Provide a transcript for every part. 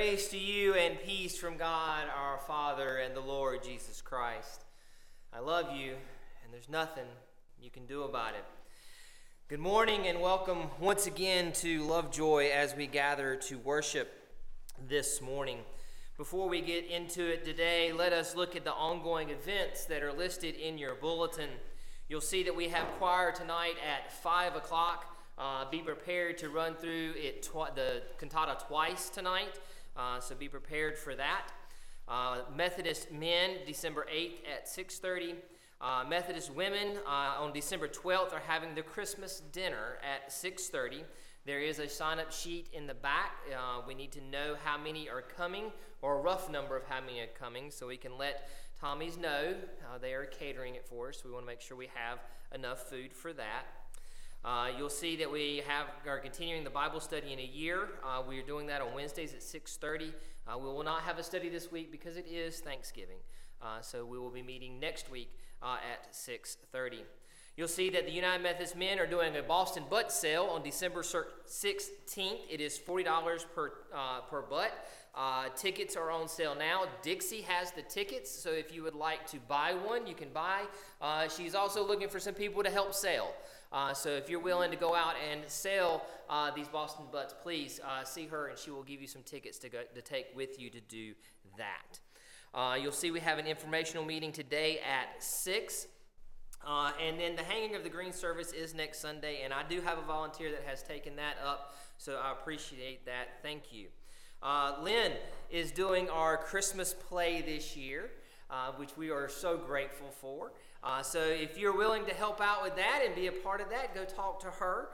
Grace to you and peace from God our Father and the Lord Jesus Christ. I love you, and there's nothing you can do about it. Good morning and welcome once again to Lovejoy as we gather to worship this morning. Before we get into it today, let us look at the ongoing events that are listed in your bulletin. You'll see that we have choir tonight at 5 o'clock. Be prepared to run through it the cantata twice tonight, so be prepared for that. Methodist men, December 8th at 6:30. Methodist women on December 12th are having the Christmas dinner at 6:30. There is a sign-up sheet in the back. We need to know how many are coming, or a rough number of how many are coming, so we can let Tommy's know. They are catering it for us. We want to make sure we have enough food for that. You'll see that we are continuing the Bible study in a year. We are doing that on Wednesdays at 6:30. We will not have a study this week because it is Thanksgiving. So we will be meeting next week at 6:30. You'll see that the United Methodist men are doing a Boston butt sale on December 16th. It is $40 per butt. Tickets are on sale now. Dixie has the tickets, so if you would like to buy one, you can buy. She's also looking for some people to help sell. So if you're willing to go out and sell these Boston butts, please see her, and she will give you some tickets to take with you to do that. You'll see we have an informational meeting today at 6, and then the hanging of the green service is next Sunday, and I do have a volunteer that has taken that up, so I appreciate that. Thank you. Lynn is doing our Christmas play this year, which we are so grateful for. So if you're willing to help out with that and be a part of that, go talk to her.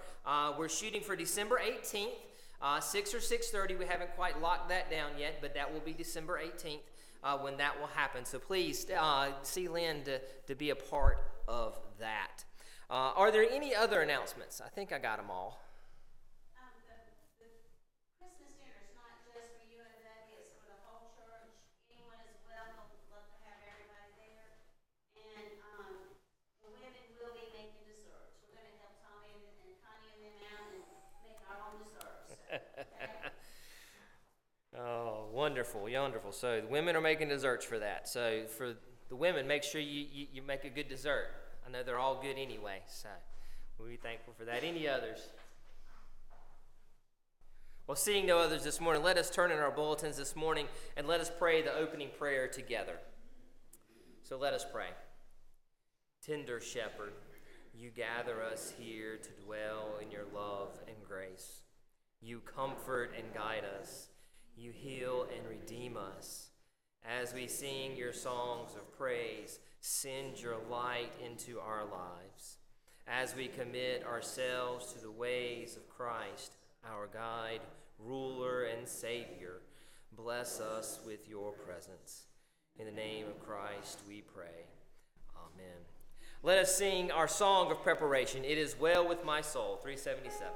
We're shooting for December 18th, 6 or 6:30. We haven't quite locked that down yet, but that will be December 18th when that will happen. So please see Lynn to be a part of that. Are there any other announcements? I think I got them all. Wonderful. So the women are making desserts for that. So for the women, make sure you make a good dessert. I know they're all good anyway, so we'll be thankful for that. Any others? Well, seeing no others this morning, let us turn in our bulletins this morning and let us pray the opening prayer together. So let us pray. Tender Shepherd, you gather us here to dwell in your love and grace. You comfort and guide us. You heal and redeem us. As we sing your songs of praise, send your light into our lives. As we commit ourselves to the ways of Christ, our guide, ruler, and Savior, bless us with your presence. In the name of Christ we pray. Amen. Let us sing our song of preparation, It Is Well With My Soul, 377.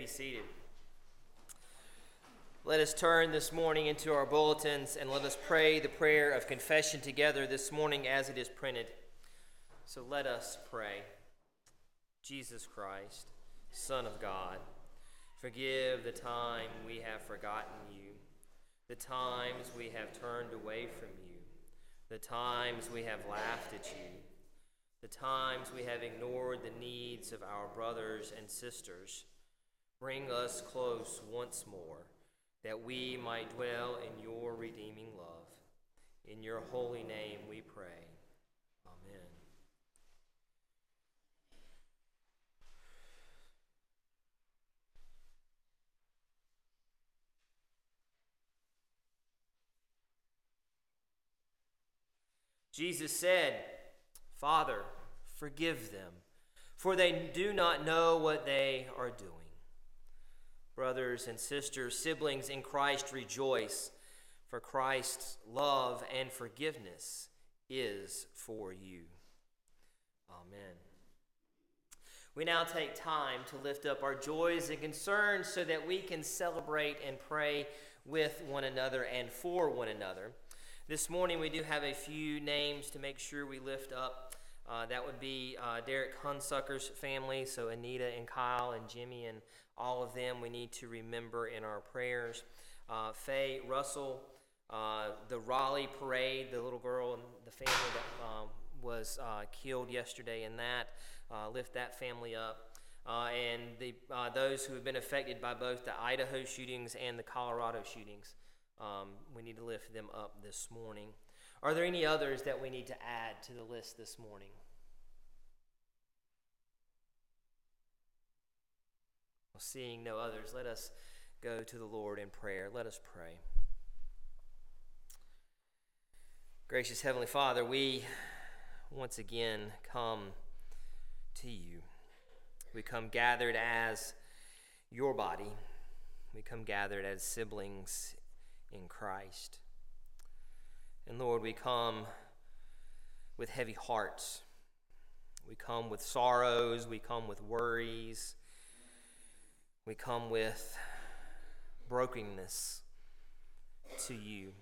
be seated. Let us turn this morning into our bulletins and let us pray the prayer of confession together this morning as it is printed. So let us pray. Jesus Christ, Son of God, forgive the time we have forgotten you, the times we have turned away from you, the times we have laughed at you, the times we have ignored the needs of our brothers and sisters. Bring us close once more, that we might dwell in your redeeming love. In your holy name we pray. Amen. Jesus said, "Father, forgive them, for they do not know what they are doing." Brothers and sisters, siblings in Christ, rejoice, for Christ's love and forgiveness is for you. Amen. We now take time to lift up our joys and concerns so that we can celebrate and pray with one another and for one another. This morning we do have a few names to make sure we lift up. That would be Derek Hunsucker's family, so Anita and Kyle and Jimmy and all of them we need to remember in our prayers. Faye Russell, the Raleigh Parade, the little girl and the family that was killed yesterday in that, lift that family up. And those who have been affected by both the Idaho shootings and the Colorado shootings. We need to lift them up this morning. Are there any others that we need to add to the list this morning? Well, seeing no others, let us go to the Lord in prayer. Let us pray. Gracious Heavenly Father, we once again come to you. We come gathered as your body. We come gathered as siblings in Christ. And Lord, we come with heavy hearts. We come with sorrows. We come with worries. We come with brokenness to you.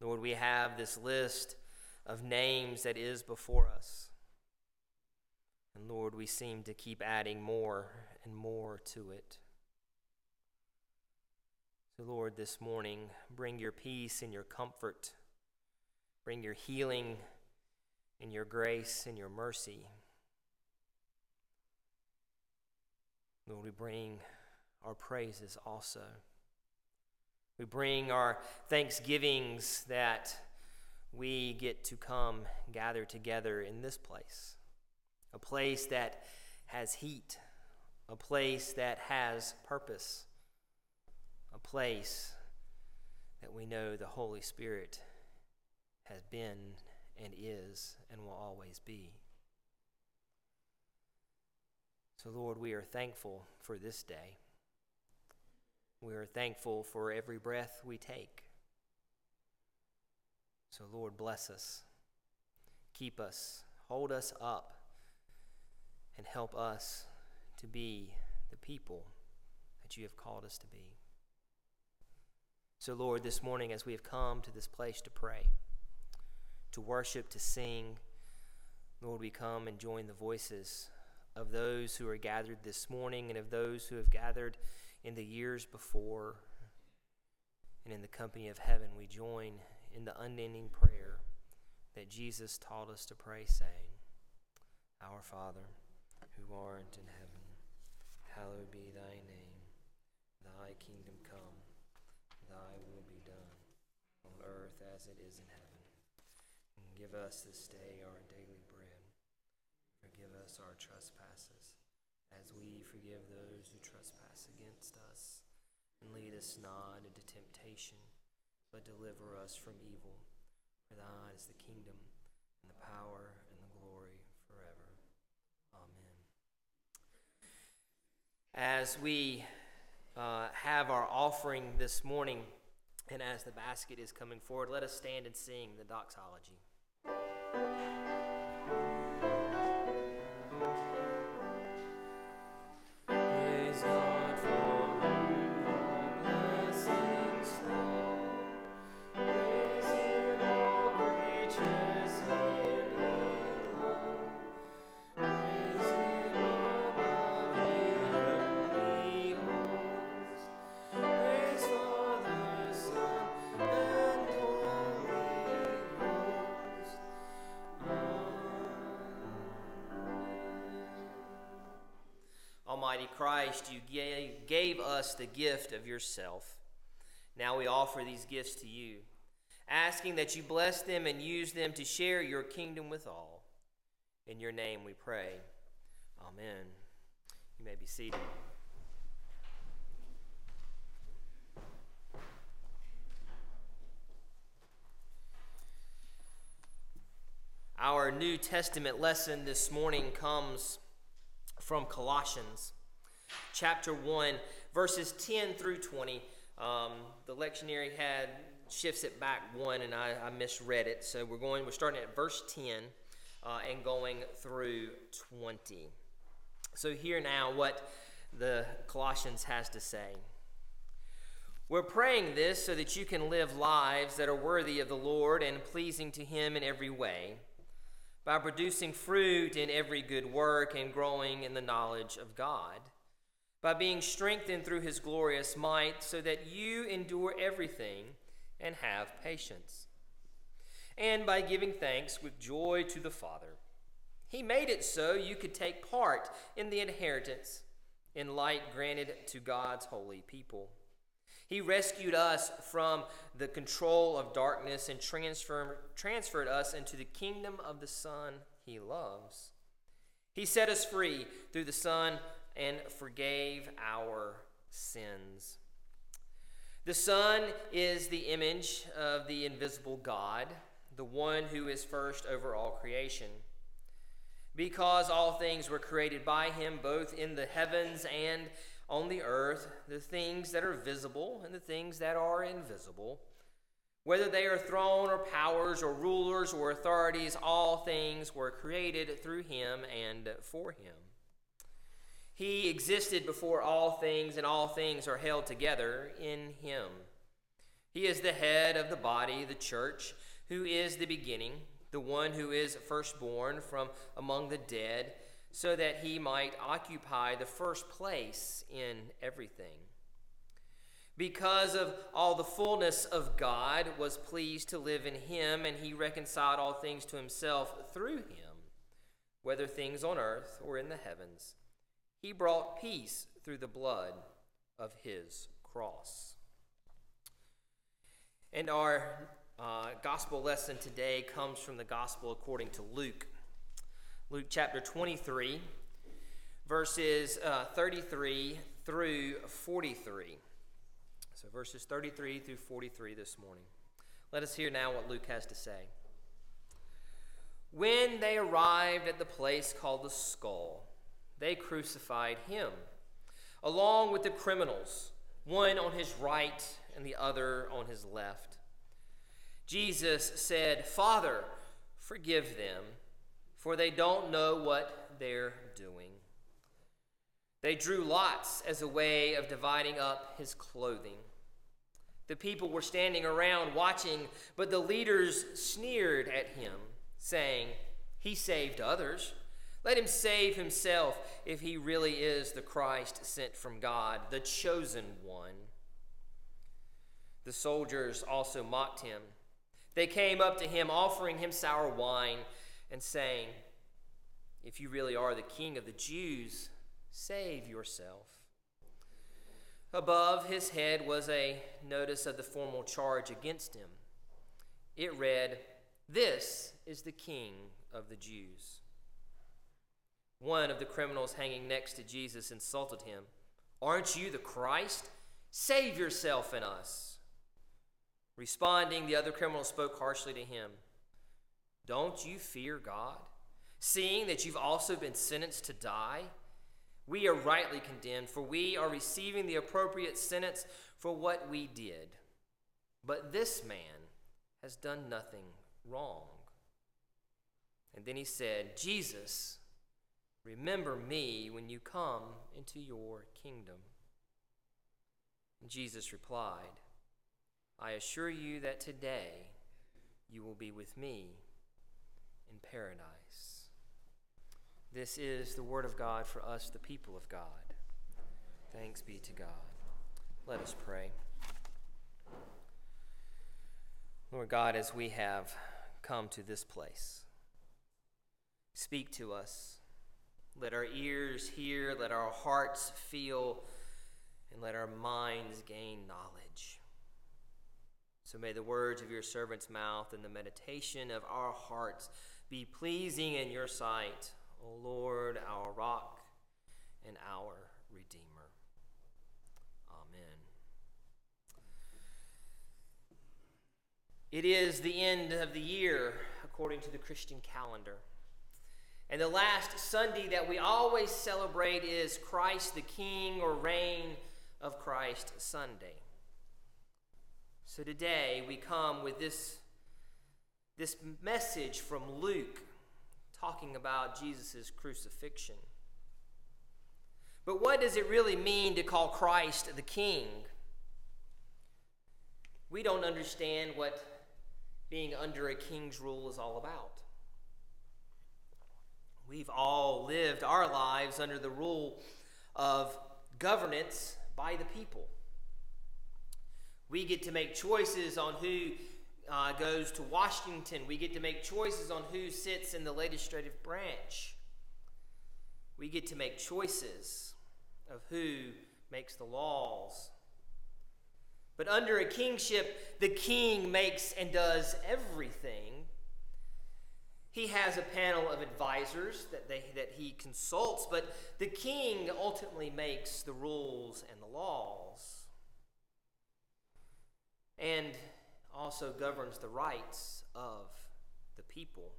Lord, we have this list of names that is before us. And Lord, we seem to keep adding more and more to it. Lord, this morning, bring your peace and your comfort. Bring your healing and your grace and your mercy. Lord, we bring our praises also. We bring our thanksgivings that we get to come gather together in this place, a place that has heat, a place that has purpose. A place that we know the Holy Spirit has been and is and will always be. So, Lord, we are thankful for this day. We are thankful for every breath we take. So, Lord, bless us, keep us, hold us up, and help us to be the people that you have called us to be. So, Lord, this morning as we have come to this place to pray, to worship, to sing, Lord, we come and join the voices of those who are gathered this morning and of those who have gathered in the years before. And in the company of heaven, we join in the unending prayer that Jesus taught us to pray, saying, "Our Father, who art in heaven, hallowed be thy name, thy kingdom come. Thy will be done on earth as it is in heaven. And give us this day our daily bread. Forgive us our trespasses, as we forgive those who trespass against us. And lead us not into temptation, but deliver us from evil. For thine is the kingdom, and the power, and the glory forever. Amen." As we have our offering this morning, and as the basket is coming forward, let us stand and sing the doxology. Praise God. Almighty Christ, you gave us the gift of yourself. Now we offer these gifts to you, asking that you bless them and use them to share your kingdom with all. In your name we pray. Amen. You may be seated. Our New Testament lesson this morning comes from Colossians chapter 1, verses 10 through 20. The lectionary had shifts it back one, and I misread it. So we're starting at verse 10 and going through 20. So hear now what the Colossians has to say. We're praying this so that you can live lives that are worthy of the Lord and pleasing to Him in every way, by producing fruit in every good work and growing in the knowledge of God, by being strengthened through His glorious might, so that you endure everything and have patience, and by giving thanks with joy to the Father. He made it so you could take part in the inheritance in light granted to God's holy people. He rescued us from the control of darkness and transferred us into the kingdom of the Son He loves. He set us free through the Son and forgave our sins. The Son is the image of the invisible God, the one who is first over all creation. Because all things were created by Him, both in the heavens and on the earth, the things that are visible and the things that are invisible, whether they are thrones or powers or rulers or authorities, all things were created through Him and for Him. He existed before all things, and all things are held together in Him. He is the head of the body, the church, who is the beginning, the one who is firstborn from among the dead, so that He might occupy the first place in everything. Because of all the fullness of God was pleased to live in Him, and He reconciled all things to Himself through Him, whether things on earth or in the heavens. He brought peace through the blood of His cross. And our gospel lesson today comes from the gospel according to Luke. Luke chapter 23, verses 33 through 43. So verses 33 through 43 this morning. Let us hear now what Luke has to say. When they arrived at the place called the Skull, they crucified Him, along with the criminals, one on His right and the other on His left. Jesus said, "Father, forgive them, for they don't know what they're doing." They drew lots as a way of dividing up His clothing. The people were standing around watching, but the leaders sneered at Him, saying, "He saved others. Let Him save Himself if He really is the Christ sent from God, the chosen one." The soldiers also mocked Him. They came up to Him, offering Him sour wine and saying, "If you really are the King of the Jews, save yourself." Above His head was a notice of the formal charge against Him. It read, "This is the King of the Jews." One of the criminals hanging next to Jesus insulted Him. "Aren't you the Christ? Save yourself and us." Responding, the other criminal spoke harshly to Him. "Don't you fear God, seeing that you've also been sentenced to die? We are rightly condemned, for we are receiving the appropriate sentence for what we did. But this man has done nothing wrong." And then he said, "Jesus, remember me when you come into your kingdom." And Jesus replied, "I assure you that today you will be with me in paradise." This is the word of God for us, the people of God. Thanks be to God. Let us pray. Lord God, as we have come to this place, speak to us, Let our ears hear, let our hearts feel, and let our minds gain knowledge. So may the words of your servant's mouth and the meditation of our hearts be pleasing in your sight, O Lord, our rock and our Redeemer. Amen. It is the end of the year, according to the Christian calendar. And the last Sunday that we always celebrate is Christ the King, or Reign of Christ Sunday. So today we come with this message from Luke talking about Jesus' crucifixion. But what does it really mean to call Christ the King? We don't understand what being under a king's rule is all about. We've all lived our lives under the rule of governance by the people. We get to make choices on who goes to Washington. We get to make choices on who sits in the legislative branch. We get to make choices of who makes the laws. But under a kingship, the king makes and does everything. He has a panel of advisors that he consults, but the king ultimately makes the rules and the laws, and also governs the rights of the people.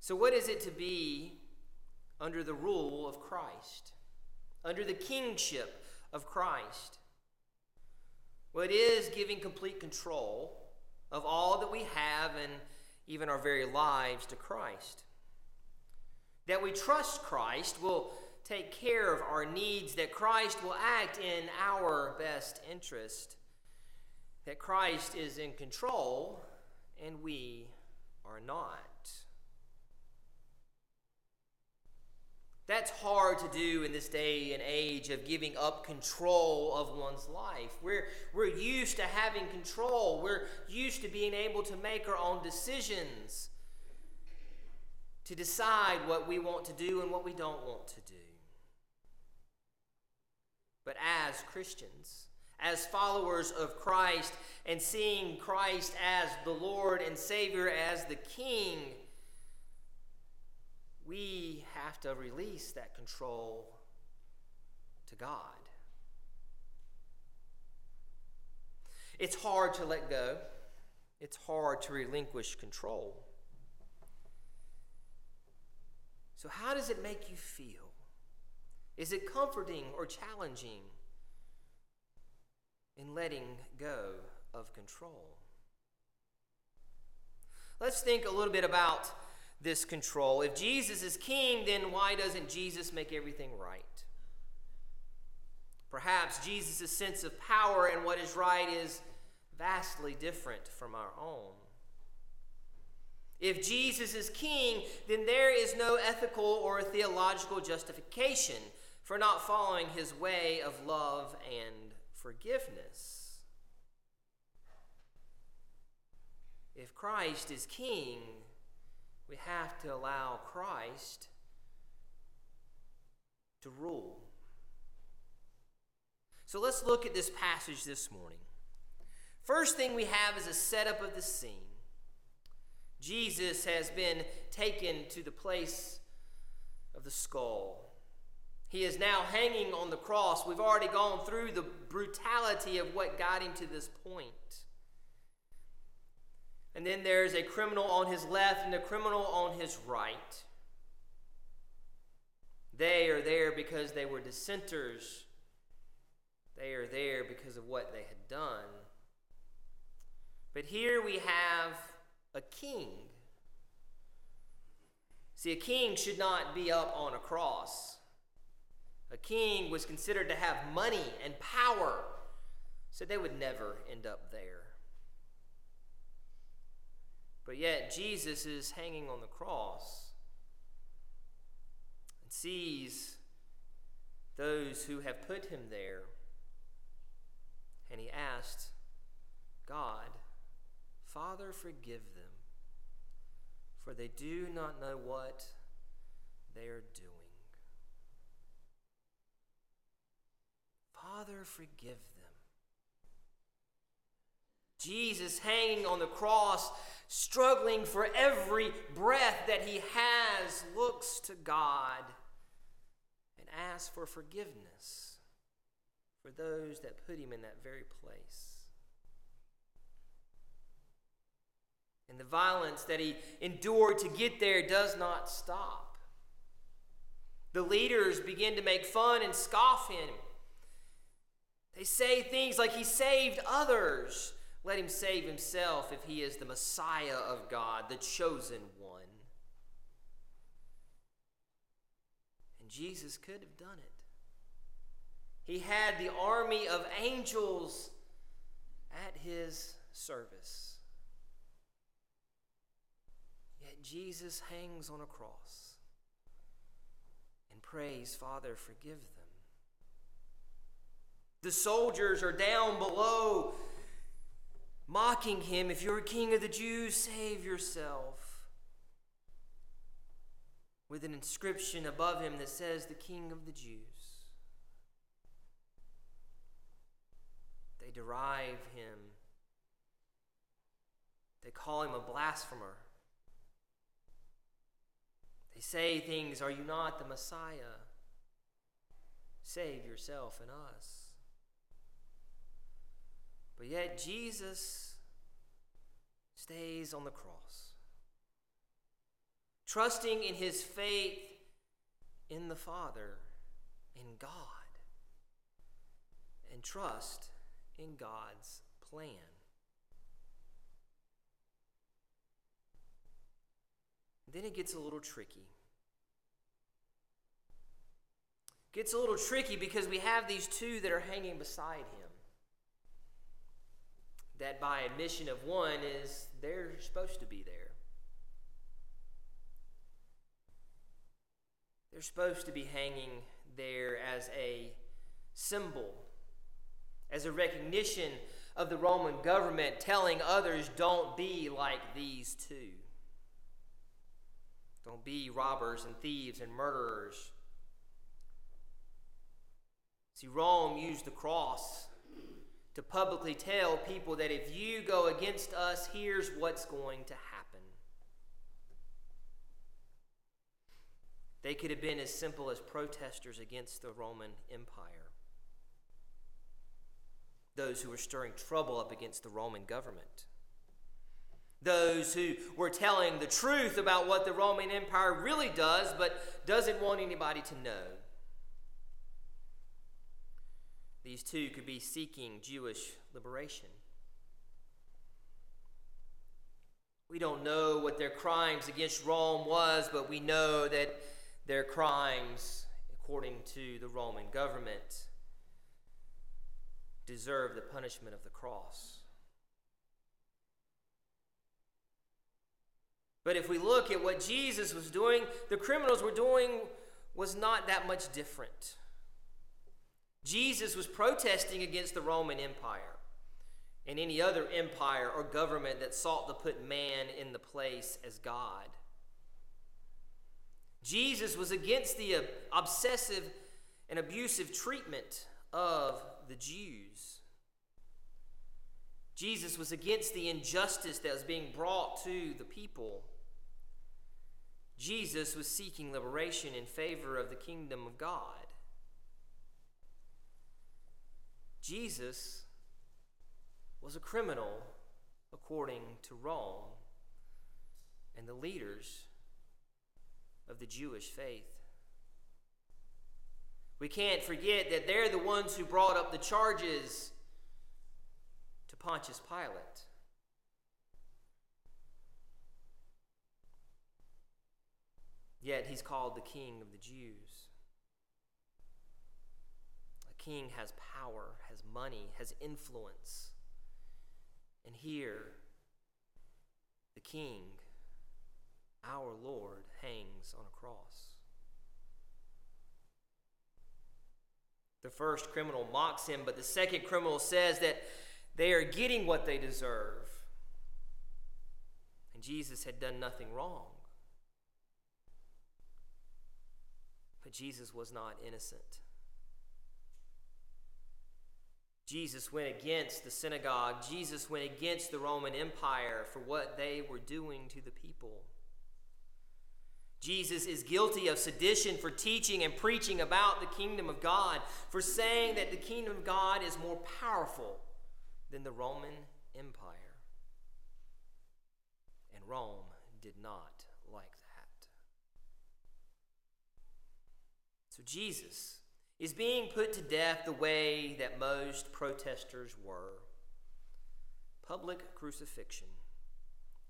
So what is it to be under the rule of Christ, under the kingship of Christ? Well, it is giving complete control of all that we have and even our very lives to Christ. That we trust Christ will take care of our needs, that Christ will act in our best interest, that Christ is in control and we are not. That's hard to do in this day and age of giving up control of one's life. We're used to having control. We're used to being able to make our own decisions, to decide what we want to do and what we don't want to do. But as Christians, as followers of Christ, and seeing Christ as the Lord and Savior, as the King, we have to release that control to God. It's hard to let go. It's hard to relinquish control. So how does it make you feel? Is it comforting or challenging in letting go of control? Let's think a little bit about this control. If Jesus is king, then why doesn't Jesus make everything right? Perhaps Jesus' sense of power and what is right is vastly different from our own. If Jesus is king, then there is no ethical or theological justification for not following his way of love and forgiveness. If Christ is king, we have to allow Christ to rule. So let's look at this passage this morning. First thing we have is a setup of the scene. Jesus has been taken to the place of the skull. He is now hanging on the cross. We've already gone through the brutality of what got him to this point. And then there's a criminal on his left and a criminal on his right. They are there because they were dissenters. They are there because of what they had done. But here we have a king. See, a king should not be up on a cross. A king was considered to have money and power, so they would never end up there. But yet Jesus is hanging on the cross and sees those who have put him there. And he asked God, "Father, forgive them, for they do not know what they're doing. Father, forgive them. Jesus hanging on the cross, struggling for every breath that he has, looks to God and asks for forgiveness for those that put him in that very place. And the violence that he endured to get there does not stop. The leaders begin to make fun and scoff him. They say things like, he saved others. Let him save himself if he is the Messiah of God, the chosen one. And Jesus could have done it. He had the army of angels at his service. Yet Jesus hangs on a cross and prays, Father, forgive them. The soldiers are down below, mocking him, if you're a king of the Jews, save yourself. With an inscription above him that says, the King of the Jews. They deride him. They call him a blasphemer. They say things, are you not the Messiah? Save yourself and us. But yet Jesus stays on the cross, trusting in his faith in the Father, in God, and trust in God's plan. Then it gets a little tricky. It gets a little tricky because we have these two that are hanging beside him. That by admission of one is they're supposed to be there. They're supposed to be hanging there as a symbol, as a recognition of the Roman government telling others, don't be like these two. Don't be robbers and thieves and murderers. See, Rome used the cross to publicly tell people that if you go against us, here's what's going to happen. They could have been as simple as protesters against the Roman Empire. Those who were stirring trouble up against the Roman government. Those who were telling the truth about what the Roman Empire really does, but doesn't want anybody to know. These two could be seeking Jewish liberation. We don't know what their crimes against Rome was, but we know that their crimes, according to the Roman government, deserve the punishment of the cross. But if we look at what Jesus was doing, the criminals were doing was not that much different. Jesus was protesting against the Roman Empire and any other empire or government that sought to put man in the place as God. Jesus was against the obsessive and abusive treatment of the Jews. Jesus was against the injustice that was being brought to the people. Jesus was seeking liberation in favor of the kingdom of God. Jesus was a criminal according to Rome and the leaders of the Jewish faith. We can't forget that they're the ones who brought up the charges to Pontius Pilate. Yet he's called the King of the Jews. King has power, has money, has influence. And here, the King, our Lord, hangs on a cross. The first criminal mocks him, but the second criminal says that they are getting what they deserve. And Jesus had done nothing wrong. But Jesus was not innocent. Jesus went against the synagogue. Jesus went against the Roman Empire for what they were doing to the people. Jesus is guilty of sedition for teaching and preaching about the kingdom of God, for saying that the kingdom of God is more powerful than the Roman Empire. And Rome did not like that. So Jesus is being put to death the way that most protesters were. Public crucifixion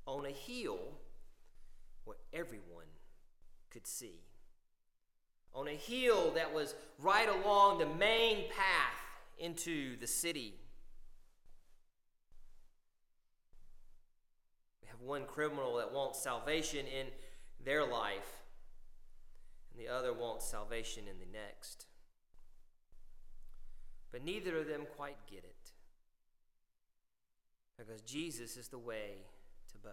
on a hill where everyone could see. On a hill that was right along the main path into the city. We have one criminal that wants salvation in their life, and the other wants salvation in the next. But neither of them quite get it, because Jesus is the way to both.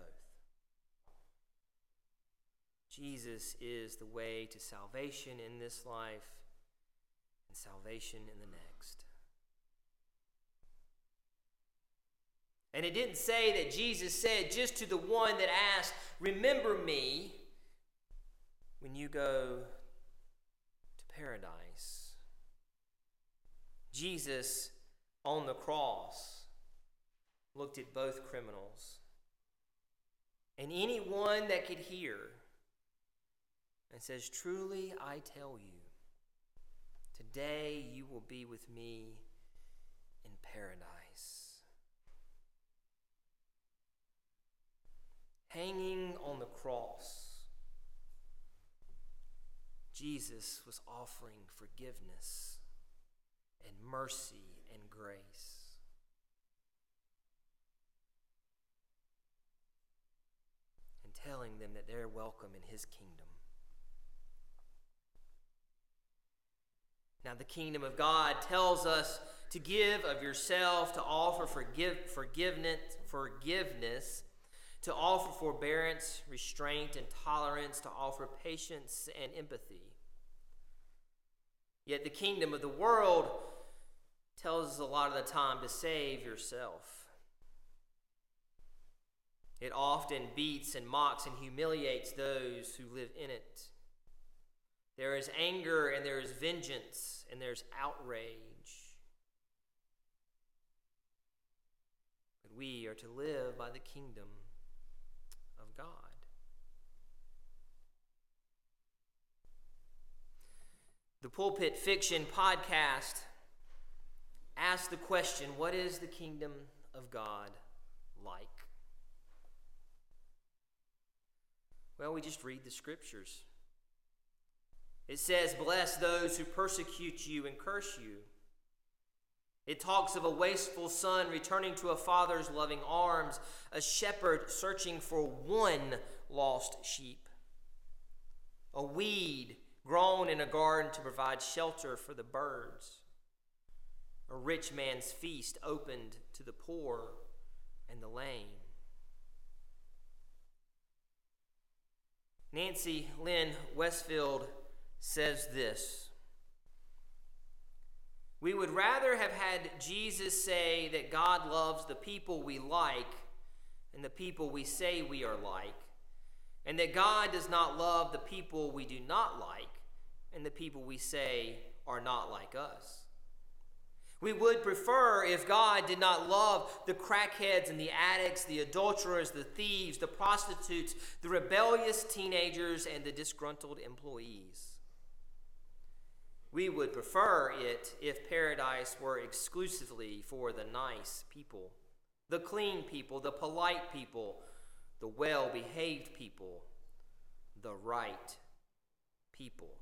Jesus is the way to salvation in this life and salvation in the next. And it didn't say that Jesus said just to the one that asked, "Remember me when you go to paradise." Jesus on the cross looked at both criminals and anyone that could hear and says, "Truly I tell you, today you will be with me in paradise." Hanging on the cross, Jesus was offering forgiveness and mercy and grace. And telling them that they're welcome in his kingdom. Now the kingdom of God tells us to give of yourself, to offer forgiveness, to offer forbearance, restraint, and tolerance, to offer patience and empathy. Yet the kingdom of the world tells us a lot of the time to save yourself. It often beats and mocks and humiliates those who live in it. There is anger and there is vengeance and there's outrage. But we are to live by the kingdom of God. The Pulpit Fiction Podcast asks the question, what is the kingdom of God like? Well, we just read the scriptures. It says, "Bless those who persecute you and curse you." It talks of a wasteful son returning to a father's loving arms, a shepherd searching for one lost sheep, a weed grown in a garden to provide shelter for the birds, a rich man's feast opened to the poor and the lame. Nancy Lynn Westfield says this: "We would rather have had Jesus say that God loves the people we like and the people we say we are like, and that God does not love the people we do not like and the people we say are not like us. We would prefer if God did not love the crackheads and the addicts, the adulterers, the thieves, the prostitutes, the rebellious teenagers, and the disgruntled employees. We would prefer it if paradise were exclusively for the nice people, the clean people, the polite people, the well-behaved people, the right people."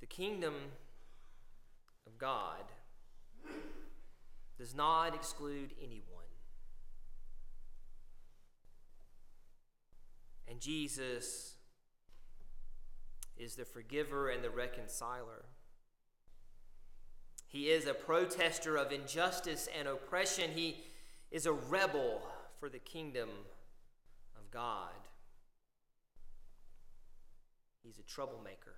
The kingdom of God does not exclude anyone. And Jesus is the forgiver and the reconciler. He is a protester of injustice and oppression. He is a rebel for the kingdom of God. He's a troublemaker.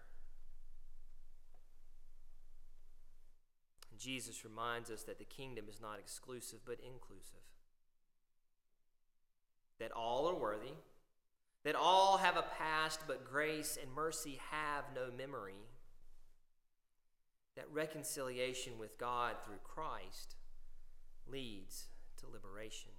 And Jesus reminds us that the kingdom is not exclusive but inclusive. That all are worthy, that all have a past, but grace and mercy have no memory. That reconciliation with God through Christ leads to liberation.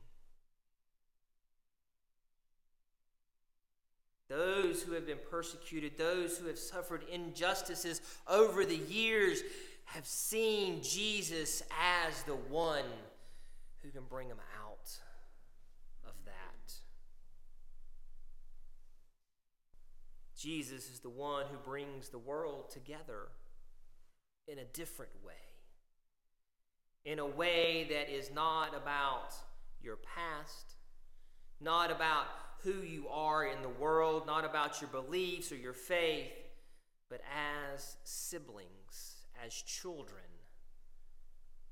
Those who have been persecuted, those who have suffered injustices over the years, have seen Jesus as the one who can bring them out of that. Jesus is the one who brings the world together in a different way, in a way that is not about your past, not about who you are in the world, not about your beliefs or your faith, but as siblings, as children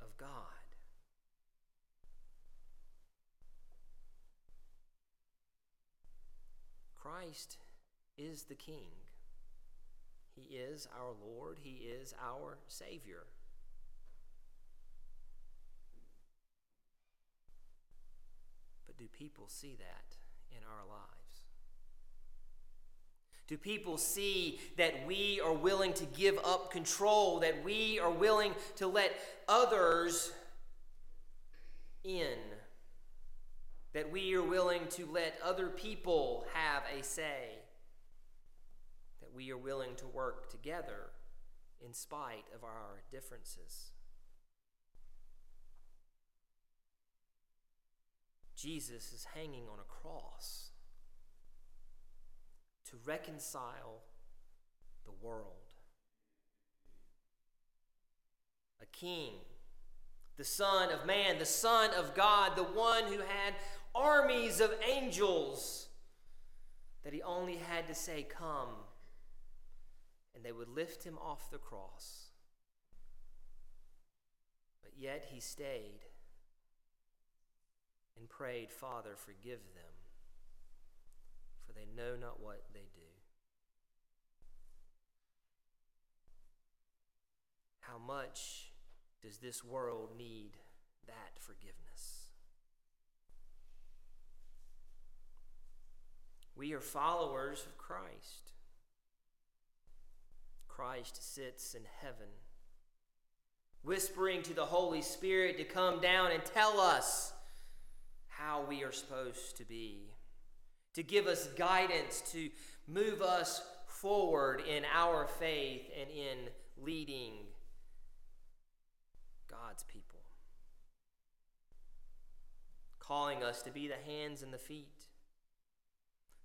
of God. Christ is the King. He is our Lord. He is our Savior. But do people see that in our lives? Do people see that we are willing to give up control, that we are willing to let others in, that we are willing to let other people have a say, that we are willing to work together in spite of our differences? Jesus is hanging on a cross to reconcile the world. A king, the Son of Man, the Son of God, the one who had armies of angels that he only had to say, "Come," and they would lift him off the cross. But yet he stayed and prayed, "Father, forgive them, for they know not what they do." How much does this world need that forgiveness? We are followers of Christ. Christ sits in heaven, whispering to the Holy Spirit to come down and tell us how we are supposed to be, to give us guidance, to move us forward in our faith and in leading God's people, calling us to be the hands and the feet,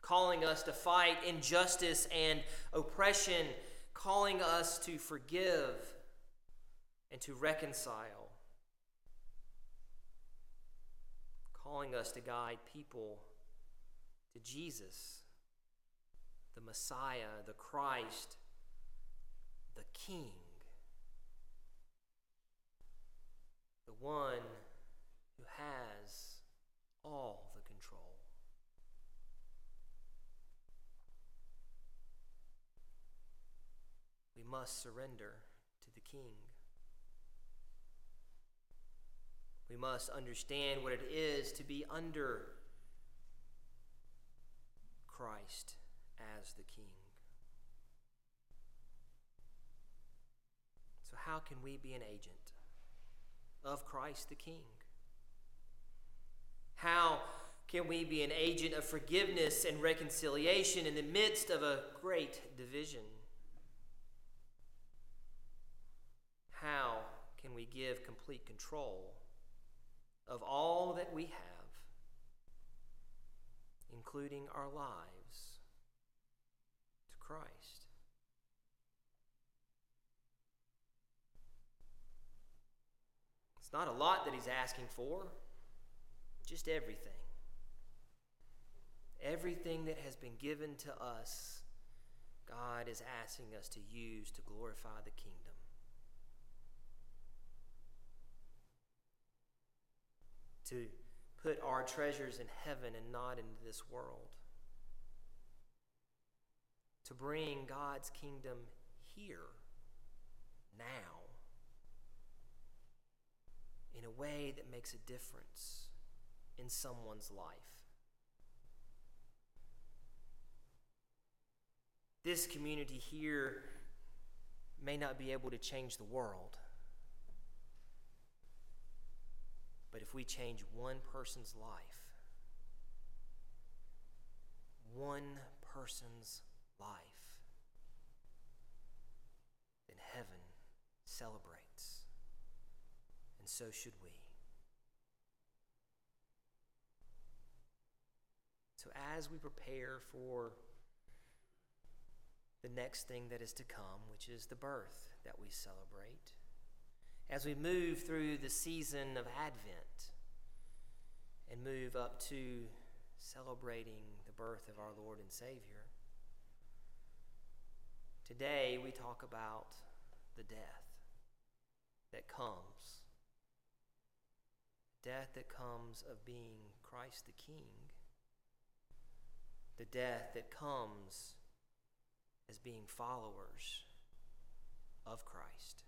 calling us to fight injustice and oppression, calling us to forgive and to reconcile, calling us to guide people to Jesus, the Messiah, the Christ, the King, the one who has all the control. We must surrender to the King. We must understand what it is to be under Christ as the King. So how can we be an agent of Christ the King? How can we be an agent of forgiveness and reconciliation in the midst of a great division? How can we give complete control of all that we have, including our lives, to Christ? It's not a lot that he's asking for, just everything. Everything that has been given to us, God is asking us to use to glorify the kingdom. To put our treasures in heaven and not in this world. to bring God's kingdom here, now, in a way that makes a difference in someone's life. This community here may not be able to change the world, but if we change one person's life, then heaven celebrates, and so should we. So as we prepare for the next thing that is to come, which is the birth that we celebrate, as we move through the season of Advent and move up to celebrating the birth of our Lord and Savior, today we talk about the death that comes. Death that comes of being Christ the King. The death that comes as being followers of Christ.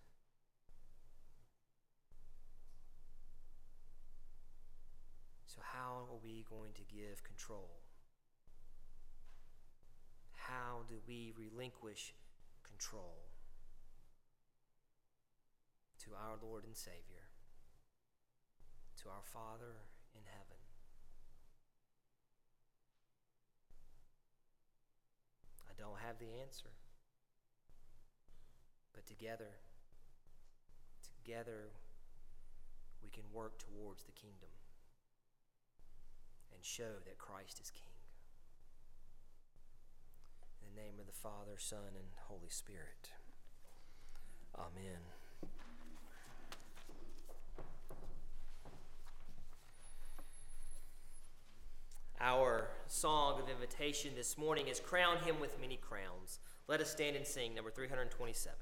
So how are we going to give control? How do we relinquish control to our Lord and Savior, to our Father in heaven? I don't have the answer, but together we can work towards the kingdom and show that Christ is King. In the name of the Father, Son, and Holy Spirit. Amen. Our song of invitation this morning is Crown Him with Many Crowns. Let us stand and sing number 327.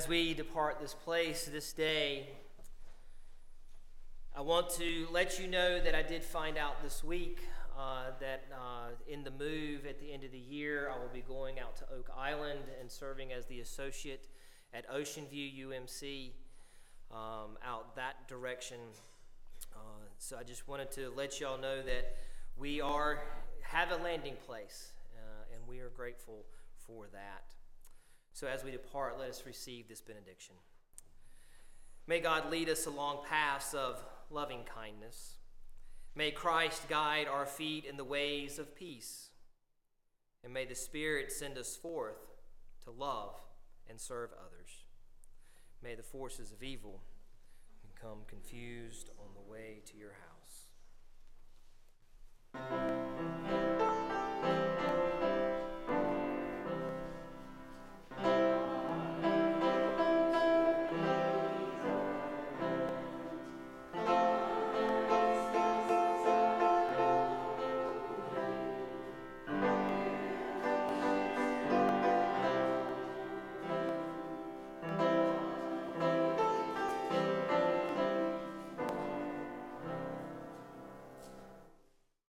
as we depart this place this day, I want to let you know that I did find out this week that in the move at the end of the year, I will be going out to Oak Island and serving as the associate at Ocean View UMC out that direction. So I just wanted to let y'all know that we have a landing place, and we are grateful for that. So as we depart, let us receive this benediction. May God lead us along paths of loving kindness. May Christ guide our feet in the ways of peace. And may the Spirit send us forth to love and serve others. May the forces of evil become confused on the way to your house.